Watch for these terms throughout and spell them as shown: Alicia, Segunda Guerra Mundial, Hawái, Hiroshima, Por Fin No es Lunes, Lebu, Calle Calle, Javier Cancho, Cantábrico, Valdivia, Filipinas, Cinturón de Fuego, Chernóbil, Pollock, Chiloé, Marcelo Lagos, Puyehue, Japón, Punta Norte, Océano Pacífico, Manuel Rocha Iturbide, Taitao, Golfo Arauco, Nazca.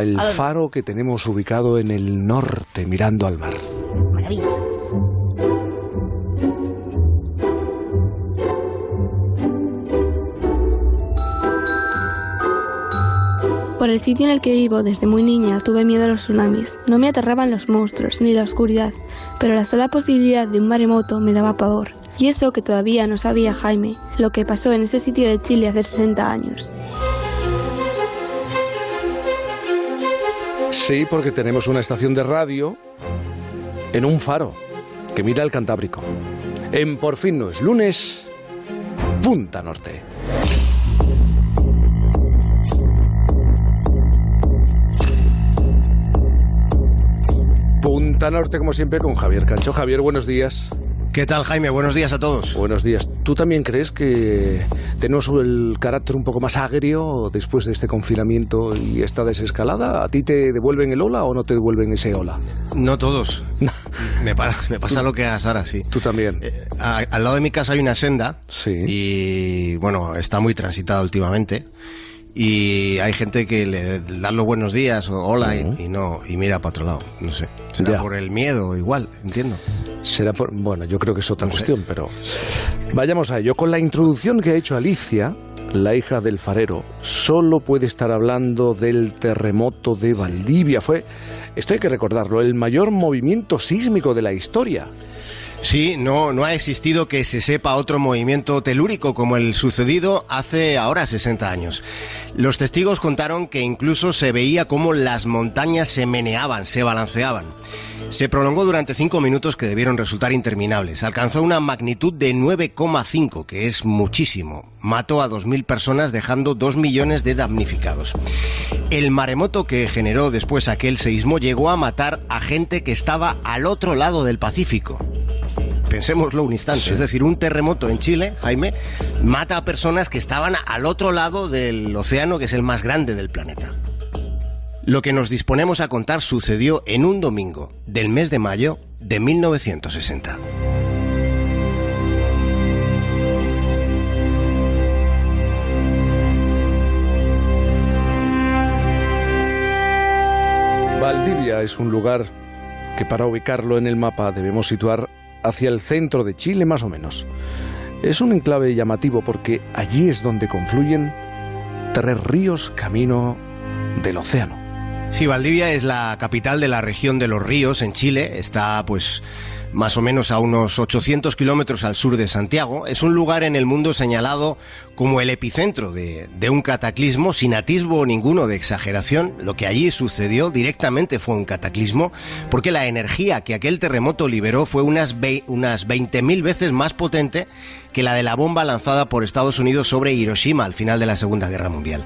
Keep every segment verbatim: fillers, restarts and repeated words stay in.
El faro que tenemos ubicado en el norte, mirando al mar. Maravilla. Por el sitio en el que vivo, desde muy niña, tuve miedo a los tsunamis. No me aterraban los monstruos ni la oscuridad, pero la sola posibilidad de un maremoto me daba pavor. Y eso que todavía no sabía Jaime, lo que pasó en ese sitio de Chile hace sesenta años. Sí, porque tenemos una estación de radio en un faro que mira el Cantábrico. En Por Fin No es Lunes, Punta Norte. Punta Norte, como siempre, con Javier Cancho. Javier, buenos días. ¿Qué tal, Jaime? Buenos días a todos. Buenos días. ¿Tú también crees que tenemos el carácter un poco más agrio después de este confinamiento y esta desescalada? ¿A ti te devuelven el hola o no te devuelven ese hola? No todos. me, para, me pasa lo que a Sara, sí. ¿Tú también? Eh, a, al lado de mi casa hay una senda, sí. Y bueno, está muy transitada últimamente. Y hay gente que le dan los buenos días o hola, uh-huh. y, y no y mira para otro lado, no sé. Será ya. Por el miedo, igual, entiendo. Será por... Bueno, yo creo que es otra no cuestión, sé. Pero... Vayamos a ello. Con la introducción que ha hecho Alicia, la hija del farero, solo puede estar hablando del terremoto de Valdivia. Fue, esto hay que recordarlo, el mayor movimiento sísmico de la historia. Sí, no, no ha existido que se sepa otro movimiento telúrico como el sucedido hace ahora sesenta años. Los testigos contaron que incluso se veía cómo las montañas se meneaban, se balanceaban. Se prolongó durante cinco minutos que debieron resultar interminables. Alcanzó una magnitud de nueve coma cinco, que es muchísimo. Mató a dos mil personas dejando dos millones de damnificados. El maremoto que generó después aquel seísmo llegó a matar a gente que estaba al otro lado del Pacífico. Pensémoslo un instante, es decir, un terremoto en Chile, Jaime, mata a personas que estaban al otro lado del océano, que es el más grande del planeta. Lo que nos disponemos a contar sucedió en un domingo del mes de mayo de mil novecientos sesenta. Valdivia es un lugar que para ubicarlo en el mapa debemos situar hacia el centro de Chile, más o menos. Es un enclave llamativo porque allí es donde confluyen tres ríos camino del océano. Sí, Valdivia es la capital de la región de los ríos en Chile. Está, pues, más o menos a unos ochocientos kilómetros al sur de Santiago. Es un lugar en el mundo señalado como el epicentro de, de un cataclismo, sin atisbo ninguno de exageración. Lo que allí sucedió directamente fue un cataclismo, porque la energía que aquel terremoto liberó fue unas, ve- unas veinte mil veces más potente que la de la bomba lanzada por Estados Unidos sobre Hiroshima al final de la Segunda Guerra Mundial.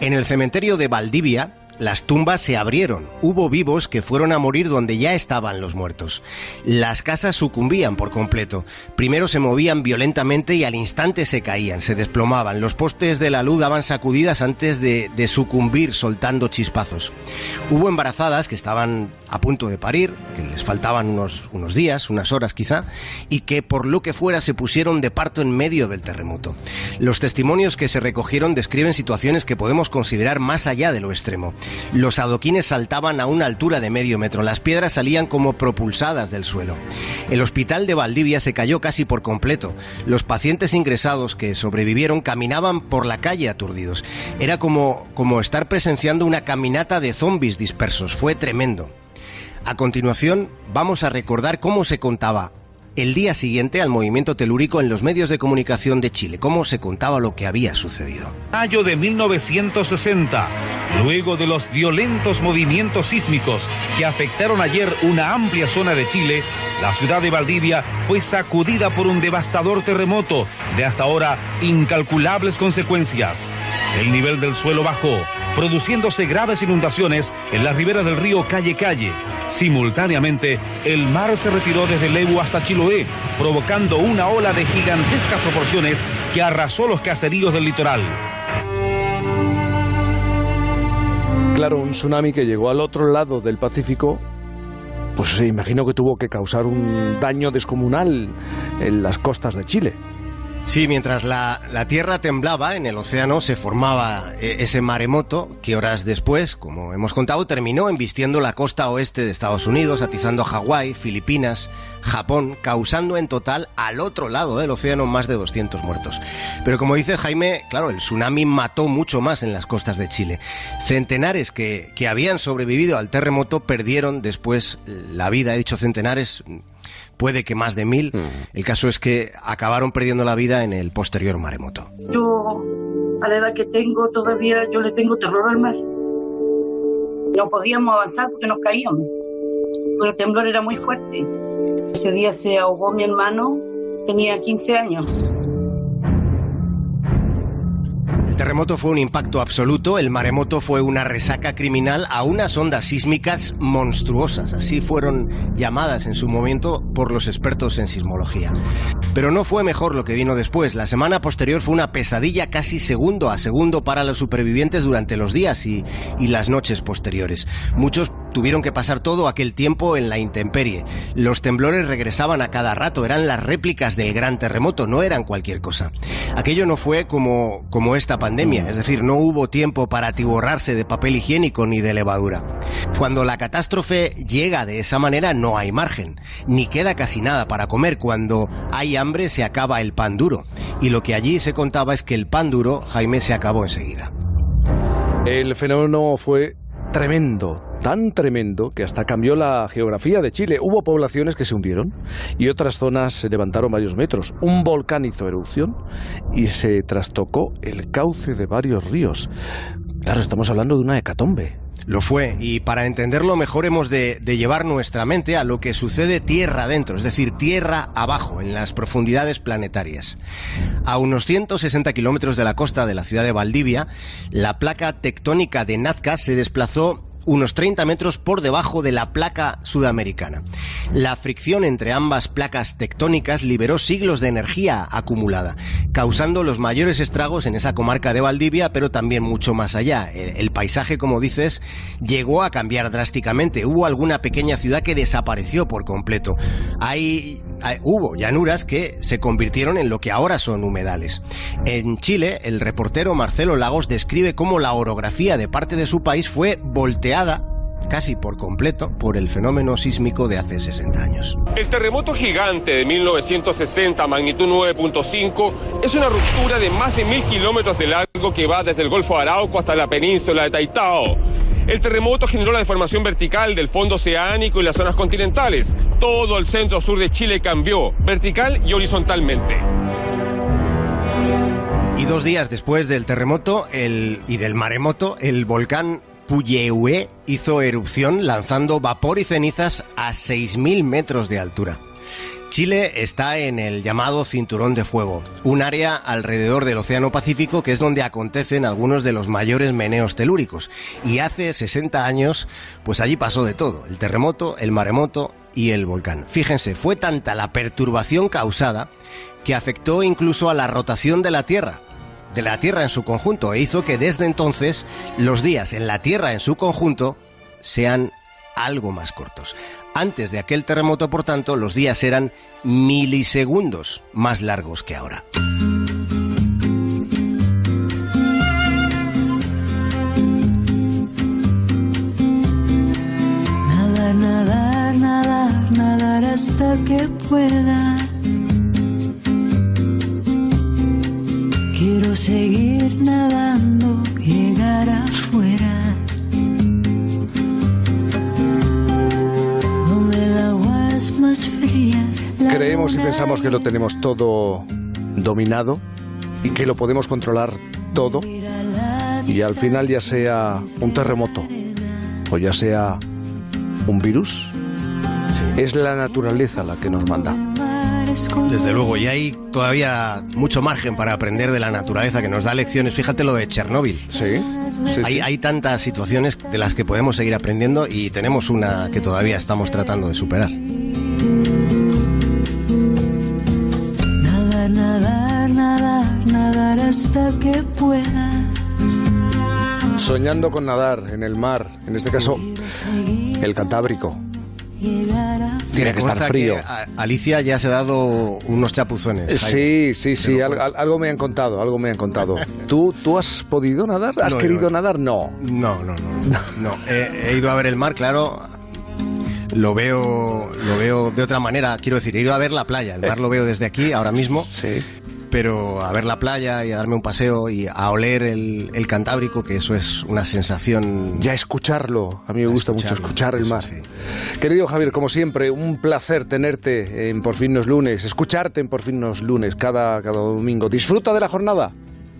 En el cementerio de Valdivia, las tumbas se abrieron, hubo vivos que fueron a morir donde ya estaban los muertos. Las casas sucumbían por completo. Primero se movían violentamente y al instante se caían, se desplomaban. Los postes de la luz daban sacudidas antes de, de sucumbir soltando chispazos. Hubo embarazadas que estaban a punto de parir, que les faltaban unos, unos días, unas horas quizá, y que por lo que fuera se pusieron de parto en medio del terremoto. Los testimonios que se recogieron describen situaciones que podemos considerar más allá de lo extremo. Los adoquines saltaban a una altura de medio metro. Las piedras salían como propulsadas del suelo. El hospital de Valdivia se cayó casi por completo. Los pacientes ingresados que sobrevivieron caminaban por la calle aturdidos. Era como, como estar presenciando una caminata de zombies dispersos. Fue tremendo. A continuación, vamos a recordar cómo se contaba el día siguiente al movimiento telúrico en los medios de comunicación de Chile, cómo se contaba lo que había sucedido. Mayo de mil novecientos sesenta, luego de los violentos movimientos sísmicos que afectaron ayer una amplia zona de Chile, la ciudad de Valdivia fue sacudida por un devastador terremoto de hasta ahora incalculables consecuencias. El nivel del suelo bajó, produciéndose graves inundaciones en las riberas del río Calle Calle. Simultáneamente, el mar se retiró desde Lebu hasta Chiloé, provocando una ola de gigantescas proporciones que arrasó los caseríos del litoral. Claro, un tsunami que llegó al otro lado del Pacífico, pues se imagino que tuvo que causar un daño descomunal en las costas de Chile. Sí, mientras la, la tierra temblaba, en el océano se formaba ese maremoto que horas después, como hemos contado, terminó embistiendo la costa oeste de Estados Unidos, atizando Hawái, Filipinas, Japón, causando en total al otro lado del océano más de doscientos muertos. Pero como dice Jaime, claro, el tsunami mató mucho más en las costas de Chile. Centenares que, que habían sobrevivido al terremoto perdieron después la vida. He dicho centenares, puede que más de mil. El caso es que acabaron perdiendo la vida en el posterior maremoto. Yo, a la edad que tengo todavía, yo le tengo terror al mar. No podíamos avanzar porque nos caíamos. El temblor era muy fuerte. Ese día se ahogó mi hermano, tenía quince años. El terremoto fue un impacto absoluto, el maremoto fue una resaca criminal a unas ondas sísmicas monstruosas, así fueron llamadas en su momento por los expertos en sismología. Pero no fue mejor lo que vino después. La semana posterior fue una pesadilla casi segundo a segundo para los supervivientes durante los días y, y las noches posteriores. Muchos tuvieron que pasar todo aquel tiempo en la intemperie. Los temblores regresaban a cada rato, eran las réplicas del gran terremoto, no eran cualquier cosa. Aquello no fue como, como esta pandemia, es decir, no hubo tiempo para atiborrarse de papel higiénico ni de levadura. Cuando la catástrofe llega de esa manera no hay margen, ni queda casi nada para comer. Cuando hay hambre se acaba el pan duro. Y lo que allí se contaba es que el pan duro, Jaime, se acabó enseguida. El fenómeno fue tremendo. Tan tremendo que hasta cambió la geografía de Chile. Hubo poblaciones que se hundieron y otras zonas se levantaron varios metros. Un volcán hizo erupción y se trastocó el cauce de varios ríos. Claro, estamos hablando de una hecatombe. Lo fue, y para entenderlo mejor hemos de, de llevar nuestra mente a lo que sucede tierra adentro, es decir, tierra abajo, en las profundidades planetarias. A unos ciento sesenta kilómetros de la costa de la ciudad de Valdivia, la placa tectónica de Nazca se desplazó unos treinta metros por debajo de la placa sudamericana. La fricción entre ambas placas tectónicas liberó siglos de energía acumulada, causando los mayores estragos en esa comarca de Valdivia, pero también mucho más allá. El, el paisaje, como dices, llegó a cambiar drásticamente. Hubo alguna pequeña ciudad que desapareció por completo. Hay, hay, hubo llanuras que se convirtieron en lo que ahora son humedales. En Chile, el reportero Marcelo Lagos describe cómo la orografía de parte de su país fue volteada casi por completo por el fenómeno sísmico de hace sesenta años. El terremoto gigante de mil novecientos sesenta, magnitud nueve punto cinco, es una ruptura de más de mil kilómetros de largo que va desde el Golfo Arauco hasta la península de Taitao. El terremoto generó la deformación vertical del fondo oceánico y las zonas continentales. Todo el centro-sur de Chile cambió, vertical y horizontalmente. Y dos días después del terremoto el, y del maremoto, el volcán Puyehue hizo erupción lanzando vapor y cenizas a seis mil metros de altura. Chile está en el llamado Cinturón de Fuego, un área alrededor del Océano Pacífico que es donde acontecen algunos de los mayores meneos telúricos. Y hace sesenta años, pues allí pasó de todo, el terremoto, el maremoto y el volcán. Fíjense, fue tanta la perturbación causada que afectó incluso a la rotación de la Tierra. de la Tierra en su conjunto, e hizo que desde entonces los días en la Tierra en su conjunto sean algo más cortos. Antes de aquel terremoto, por tanto, los días eran milisegundos más largos que ahora. Nadar, nadar, nadar, nadar hasta que pueda. Quiero seguir nadando, llegar afuera, donde el agua es más fría. Creemos y pensamos que lo tenemos todo dominado y que lo podemos controlar todo, y al final, ya sea un terremoto o ya sea un virus, es la naturaleza la que nos manda. Desde luego, y hay todavía mucho margen para aprender de la naturaleza, que nos da lecciones. Fíjate lo de Chernóbil. Sí, sí, hay, sí. Hay tantas situaciones de las que podemos seguir aprendiendo, y tenemos una que todavía estamos tratando de superar. Nadar, nadar, nadar, nadar hasta que pueda. Soñando con nadar en el mar, en este caso el Cantábrico. Tiene que estar frío. Que a Alicia ya se ha dado unos chapuzones. Sí, sí, sí, pero... al, al, algo me han contado, algo me han contado. ¿Tú, tú has podido nadar? ¿Has no, querido no, nadar? No. No, no, no. no, no. He, he ido a ver el mar, claro. Lo veo, lo veo de otra manera, quiero decir, he ido a ver la playa, el mar lo veo desde aquí, ahora mismo. Sí. Pero a ver la playa y a darme un paseo y a oler el, el Cantábrico, que eso es una sensación... Ya escucharlo, a mí me gusta mucho escuchar el mar. Sí. Querido Javier, como siempre, un placer tenerte en Por Fin No es Lunes, escucharte en Por Fin No es Lunes cada, cada domingo. Disfruta de la jornada.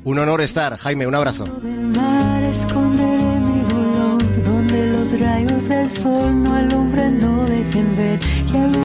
Un honor estar, Jaime, un abrazo. Los rayos del sol no alumbran, no dejen ver.